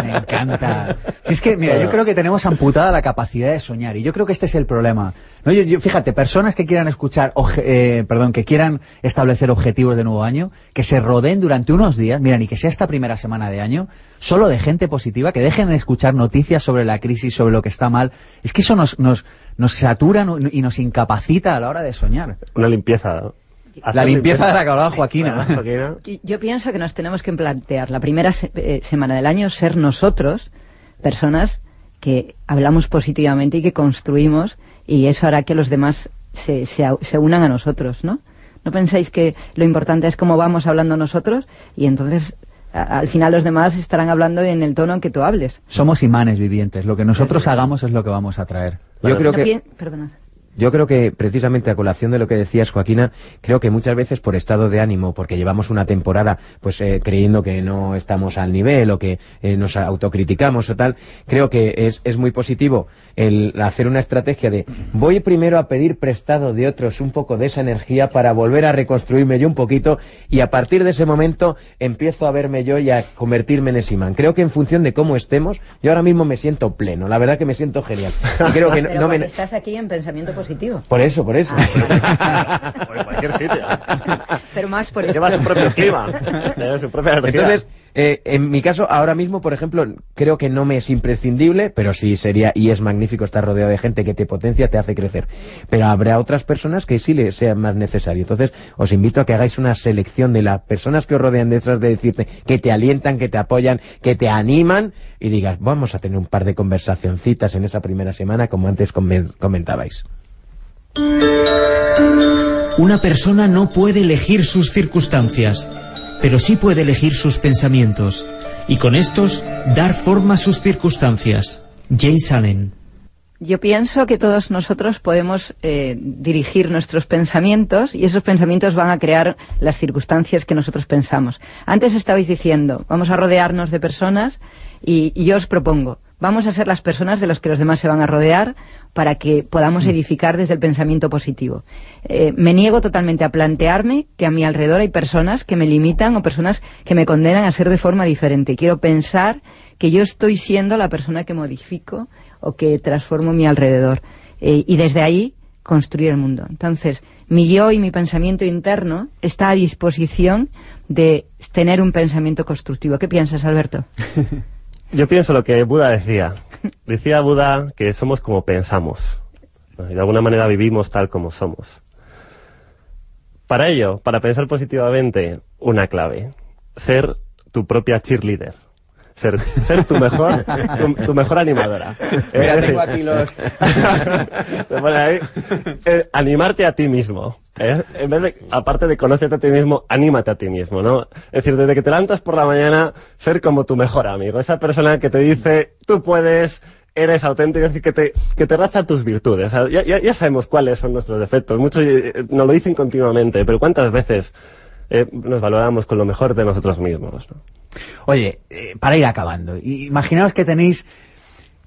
Me encanta. Si es que, mira, yo creo que tenemos amputada la capacidad de soñar, y yo creo que este es el problema. No, yo fíjate, personas que quieran quieran establecer objetivos de nuevo año, que se rodeen durante unos días, miren, y que sea esta primera semana de año, solo de gente positiva, que dejen de escuchar noticias sobre la crisis, sobre lo que está mal. Es que eso nos satura y nos incapacita a la hora de soñar. Una limpieza, ¿no? La limpieza de la que hablaba Joaquina. Yo pienso que nos tenemos que plantear la primera semana del año ser nosotros personas que hablamos positivamente y que construimos, y eso hará que los demás se unan a nosotros, ¿no? ¿No pensáis que lo importante es cómo vamos hablando nosotros? Y entonces al final los demás estarán hablando en el tono en que tú hables. Somos imanes vivientes. Lo que nosotros hagamos es lo que vamos a traer. Yo creo que, precisamente a colación de lo que decías, Joaquina, creo que muchas veces por estado de ánimo, porque llevamos una temporada pues creyendo que no estamos al nivel, o que nos autocriticamos o tal, creo que es muy positivo el hacer una estrategia de voy primero a pedir prestado de otros un poco de esa energía para volver a reconstruirme yo un poquito, y a partir de ese momento empiezo a verme yo y a convertirme en ese imán. Creo que en función de cómo estemos, yo ahora mismo me siento pleno, la verdad que me siento genial. Y creo que estás aquí en Pensamiento Positivo. Por eso. Por cualquier sitio. Pero más por eso. Lleva su propio clima. Lleva su propia energía. Entonces, en mi caso, ahora mismo, por ejemplo, creo que no me es imprescindible, pero sí sería, y es magnífico estar rodeado de gente que te potencia, te hace crecer. Pero habrá otras personas que sí le sean más necesario. Entonces, os invito a que hagáis una selección de las personas que os rodean, de esas de decirte que te alientan, que te apoyan, que te animan, y digas, vamos a tener un par de conversacioncitas en esa primera semana, como antes comentabais. Una persona no puede elegir sus circunstancias, pero sí puede elegir sus pensamientos, y con estos dar forma a sus circunstancias. James Allen. Yo pienso que todos nosotros podemos dirigir nuestros pensamientos, y esos pensamientos van a crear las circunstancias que nosotros pensamos. Antes estabais diciendo, vamos a rodearnos de personas, y yo os propongo, vamos a ser las personas de las que los demás se van a rodear para que podamos edificar desde el pensamiento positivo. Me niego totalmente a plantearme que a mi alrededor hay personas que me limitan o personas que me condenan a ser de forma diferente. Quiero pensar que yo estoy siendo la persona que modifico o que transformo mi alrededor. Y desde ahí construir el mundo. Entonces, mi yo y mi pensamiento interno está a disposición de tener un pensamiento constructivo. ¿Qué piensas, Alberto? Yo pienso lo que Buda decía. Decía Buda que somos como pensamos. Y de alguna manera vivimos tal como somos. Para ello, para pensar positivamente, una clave: ser tu propia cheerleader. Ser tu mejor animadora. Mira, tengo aquí los... animarte a ti mismo. En vez de, aparte de conocerte a ti mismo, anímate a ti mismo, ¿no? Es decir, desde que te levantas por la mañana, ser como tu mejor amigo. Esa persona que te dice, tú puedes, eres auténtico, es decir, que te raza tus virtudes. O sea, ya sabemos cuáles son nuestros defectos. Muchos nos lo dicen continuamente, pero ¿cuántas veces nos valoramos con lo mejor de nosotros mismos, ¿no? Oye, para ir acabando, imaginaos que tenéis,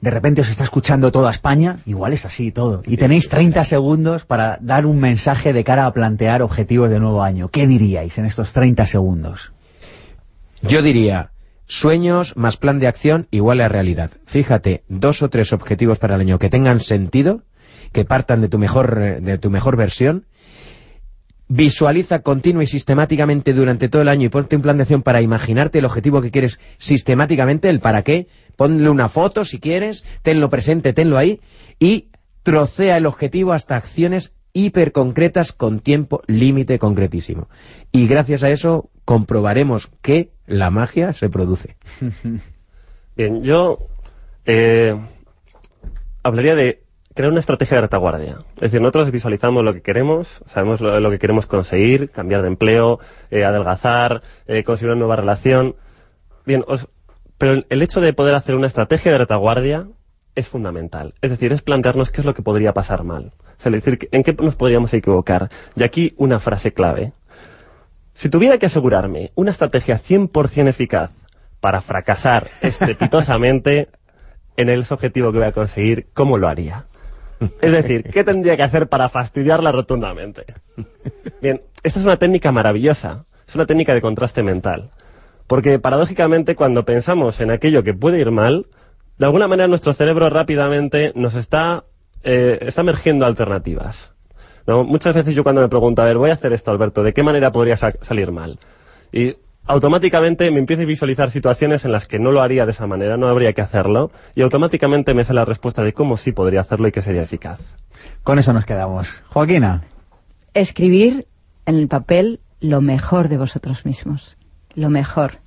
de repente os está escuchando toda España, igual es así todo, y tenéis 30 segundos para dar un mensaje de cara a plantear objetivos de nuevo año. ¿Qué diríais en estos 30 segundos? Yo diría, sueños más plan de acción igual a realidad. Fíjate, 2 o 3 objetivos para el año que tengan sentido, que partan de tu mejor versión. Visualiza continua y sistemáticamente durante todo el año y ponte un plan de acción para imaginarte el objetivo que quieres sistemáticamente, el para qué. Ponle una foto si quieres, tenlo presente, tenlo ahí, y trocea el objetivo hasta acciones hiperconcretas con tiempo límite concretísimo. Y gracias a eso comprobaremos que la magia se produce. Bien, yo hablaría de crear una estrategia de retaguardia. Es decir, nosotros visualizamos lo que queremos, sabemos lo que queremos conseguir, cambiar de empleo, adelgazar, conseguir una nueva relación. Bien, pero el hecho de poder hacer una estrategia de retaguardia es fundamental. Es decir, es plantearnos qué es lo que podría pasar mal. O sea, es decir, en qué nos podríamos equivocar. Y aquí una frase clave. Si tuviera que asegurarme una estrategia 100% eficaz para fracasar estrepitosamente en el objetivo que voy a conseguir, ¿cómo lo haría? Es decir, ¿qué tendría que hacer para fastidiarla rotundamente? Bien, esta es una técnica maravillosa. Es una técnica de contraste mental. Porque, paradójicamente, cuando pensamos en aquello que puede ir mal, de alguna manera nuestro cerebro rápidamente nos está emergiendo alternativas, ¿no? Muchas veces yo cuando me pregunto, a ver, voy a hacer esto, Alberto, ¿de qué manera podría salir mal? Y automáticamente me empiezo a visualizar situaciones en las que no lo haría de esa manera, no habría que hacerlo, y automáticamente me sale la respuesta de cómo sí podría hacerlo y que sería eficaz. Con eso nos quedamos. Joaquina. Escribir en el papel lo mejor de vosotros mismos, lo mejor.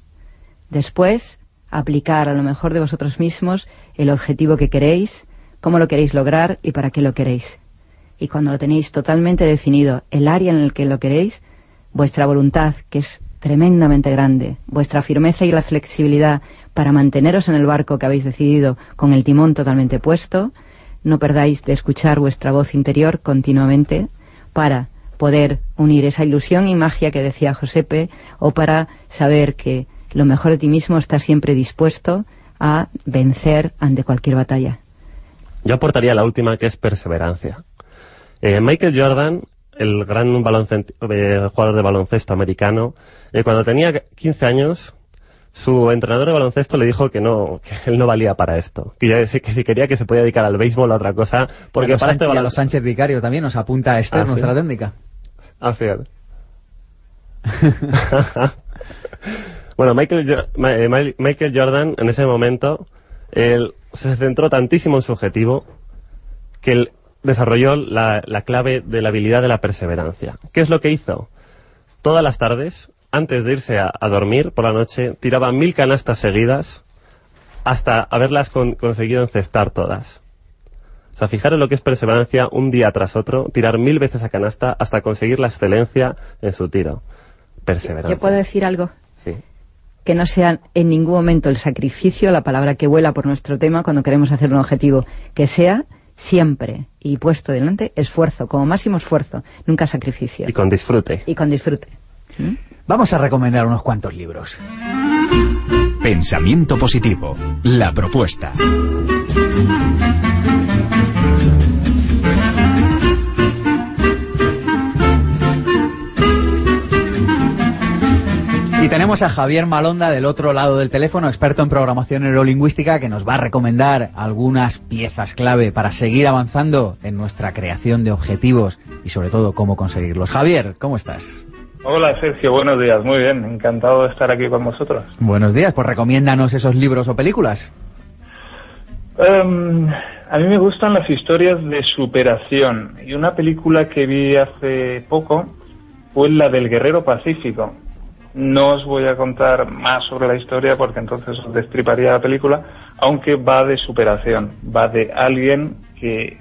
Después, aplicar a lo mejor de vosotros mismos el objetivo que queréis, cómo lo queréis lograr y para qué lo queréis. Y cuando lo tenéis totalmente definido, el área en el que lo queréis, vuestra voluntad, que es tremendamente grande, vuestra firmeza y la flexibilidad para manteneros en el barco que habéis decidido con el timón totalmente puesto, no perdáis de escuchar vuestra voz interior continuamente para poder unir esa ilusión y magia que decía Josepe, o para saber que lo mejor de ti mismo está siempre dispuesto a vencer ante cualquier batalla. Yo aportaría la última, que es perseverancia. Michael Jordan, el gran jugador de baloncesto americano, cuando tenía 15 años, su entrenador de baloncesto le dijo que él no valía para esto, que si quería que se podía dedicar al béisbol o a otra cosa, porque para este baloncesto... Y a los Sánchez Vicario también nos apunta nuestra técnica. Ah, fíjate. Bueno, Michael Jordan, en ese momento, él se centró tantísimo en su objetivo que él desarrolló la clave de la habilidad de la perseverancia. ¿Qué es lo que hizo? Todas las tardes, antes de irse a dormir por la noche, tiraba 1000 canastas seguidas hasta haberlas conseguido encestar todas. O sea, fijaros lo que es perseverancia, un día tras otro, tirar 1000 veces a canasta hasta conseguir la excelencia en su tiro. Perseverancia. ¿Yo puedo decir algo? Sí. Que no sea en ningún momento el sacrificio la palabra que vuela por nuestro tema cuando queremos hacer un objetivo, que sea siempre, y puesto delante, esfuerzo, como máximo esfuerzo, nunca sacrificio. Y con disfrute. ¿Mm? Vamos a recomendar unos cuantos libros. Pensamiento positivo, la propuesta. Y tenemos a Javier Malonda del otro lado del teléfono, experto en programación neurolingüística, que nos va a recomendar algunas piezas clave para seguir avanzando en nuestra creación de objetivos y sobre todo cómo conseguirlos. Javier, ¿cómo estás? Hola Sergio, buenos días, muy bien, encantado de estar aquí con vosotros. Buenos días, pues recomiéndanos esos libros o películas. A mí me gustan las historias de superación, y una película que vi hace poco fue la del Guerrero Pacífico. No os voy a contar más sobre la historia porque entonces os destriparía la película, aunque va de superación, va de alguien que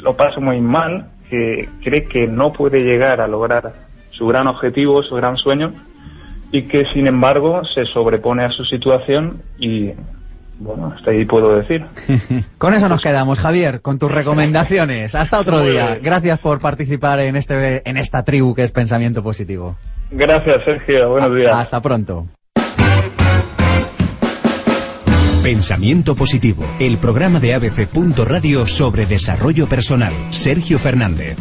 lo pasa muy mal, que cree que no puede llegar a lograr su gran objetivo, su gran sueño, y que sin embargo se sobrepone a su situación y... bueno, hasta ahí puedo decir. Con eso nos quedamos, Javier, con tus recomendaciones. Hasta otro día. Gracias por participar en esta tribu que es Pensamiento Positivo. Gracias, Sergio. Buenos días. Hasta pronto. Pensamiento Positivo, el programa de ABC.radio sobre desarrollo personal. Sergio Fernández.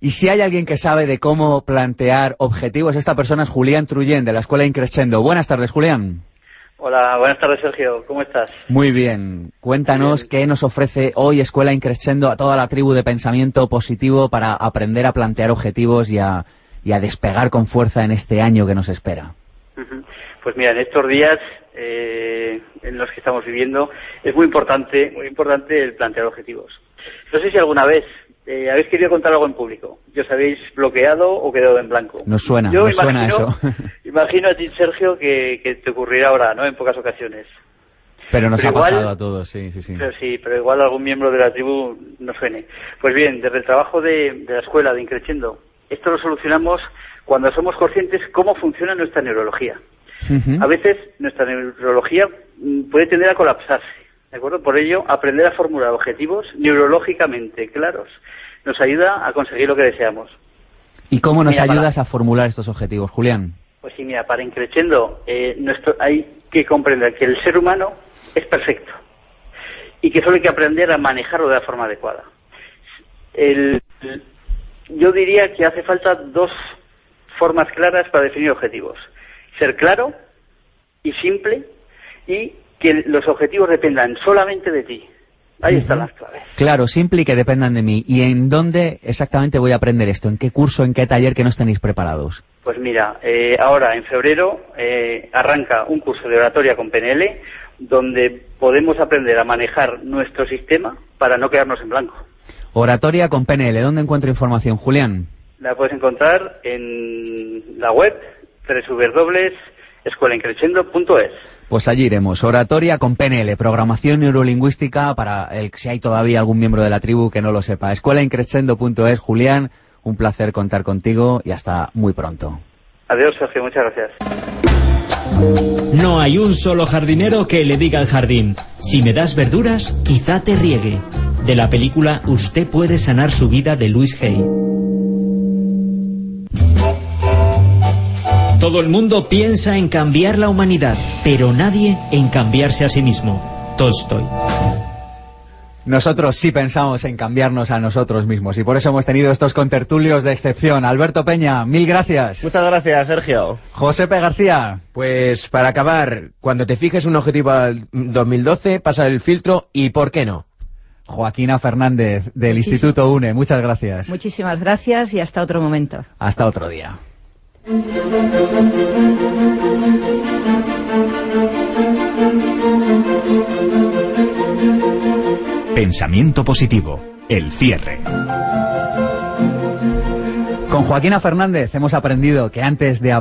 Y si hay alguien que sabe de cómo plantear objetivos, esta persona es Julián Trullén, de la Escuela Increscendo. Buenas tardes, Julián. Hola, buenas tardes, Sergio. ¿Cómo estás? Muy bien. Cuéntanos qué nos ofrece hoy Escuela Increscendo a toda la tribu de Pensamiento Positivo para aprender a plantear objetivos y a despegar con fuerza en este año que nos espera. Pues mira, en estos días en los que estamos viviendo es muy importante el plantear objetivos. No sé si alguna vez... habéis querido contar algo en público. ¿Os habéis bloqueado o quedado en blanco? Nos suena, yo nos imagino, suena eso. Imagino a ti, Sergio, que te ocurrirá ahora, ¿no? En pocas ocasiones. Pero nos ha pasado igual, a todos, sí. Pero igual algún miembro de la tribu nos suene. Pues bien, desde el trabajo de la escuela, de Increscendo, esto lo solucionamos cuando somos conscientes cómo funciona nuestra neurología. A veces nuestra neurología puede tender a colapsarse. ¿De acuerdo? Por ello, aprender a formular objetivos neurológicamente claros nos ayuda a conseguir lo que deseamos. ¿Y cómo nos ayudas a formular estos objetivos, Julián? Pues sí, mira, para Increscendo, hay que comprender que el ser humano es perfecto y que solo hay que aprender a manejarlo de la forma adecuada. Yo diría que hace falta dos formas claras para definir objetivos. Ser claro y simple, y que los objetivos dependan solamente de ti. Ahí están las claves. Claro, simple y que dependan de mí. ¿Y en dónde exactamente voy a aprender esto? ¿En qué curso, en qué taller que nos tenéis preparados? Pues mira, ahora en febrero arranca un curso de oratoria con PNL donde podemos aprender a manejar nuestro sistema para no quedarnos en blanco. Oratoria con PNL. ¿Dónde encuentro información, Julián? La puedes encontrar en la web www.escuelaincrescendo.es. Pues allí iremos. Oratoria con PNL, programación neurolingüística, para el si hay todavía algún miembro de la tribu que no lo sepa. Escuelaincrescendo.es. Julián, un placer contar contigo y hasta muy pronto. Adiós, Sergio, muchas gracias. No hay un solo jardinero que le diga al jardín: si me das verduras, quizá te riegue. De la película Usted puede sanar su vida, de Luis Hay. Todo el mundo piensa en cambiar la humanidad, pero nadie en cambiarse a sí mismo. Tolstói. Nosotros sí pensamos en cambiarnos a nosotros mismos, y por eso hemos tenido estos contertulios de excepción. Alberto Peña, mil gracias. Muchas gracias, Sergio. Josep García. Pues para acabar, cuando te fijes un objetivo al 2012, pasa el filtro y ¿por qué no? Joaquina Fernández, del Instituto UNE, muchas gracias. Muchísimas gracias y hasta otro momento. Hasta otro día. Pensamiento Positivo, el cierre. Con Joaquina Fernández hemos aprendido que antes de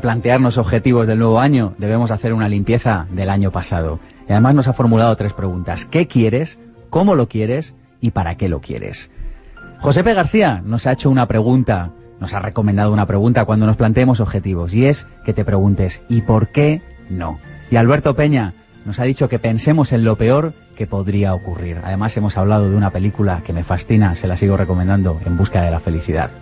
plantearnos objetivos del nuevo año debemos hacer una limpieza del año pasado. Y además nos ha formulado tres preguntas: ¿qué quieres? ¿Cómo lo quieres? ¿Y para qué lo quieres? Josep García nos ha hecho una pregunta. Nos ha recomendado una pregunta cuando nos planteemos objetivos, y es que te preguntes ¿y por qué no? Y Alberto Peña nos ha dicho que pensemos en lo peor que podría ocurrir. Además hemos hablado de una película que me fascina, se la sigo recomendando, En busca de la felicidad.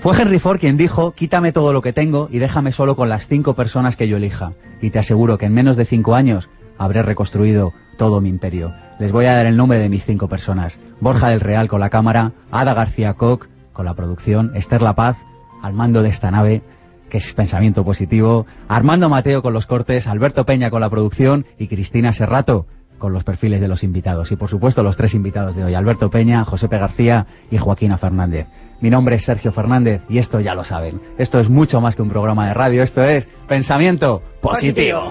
Fue Henry Ford quien dijo: quítame todo lo que tengo y déjame solo con las 5 personas que yo elija, y te aseguro que en menos de 5 años habré reconstruido todo mi imperio. Les voy a dar el nombre de mis 5 personas: Borja del Real con la cámara, Ada García Koch con la producción, Esther La Paz al mando de esta nave, que es Pensamiento Positivo, Armando Mateo con los cortes, Alberto Peña con la producción y Cristina Serrato con los perfiles de los invitados. Y por supuesto los tres invitados de hoy, Alberto Peña, Josep García y Joaquina Fernández. Mi nombre es Sergio Fernández y esto ya lo saben. Esto es mucho más que un programa de radio, esto es Pensamiento Positivo.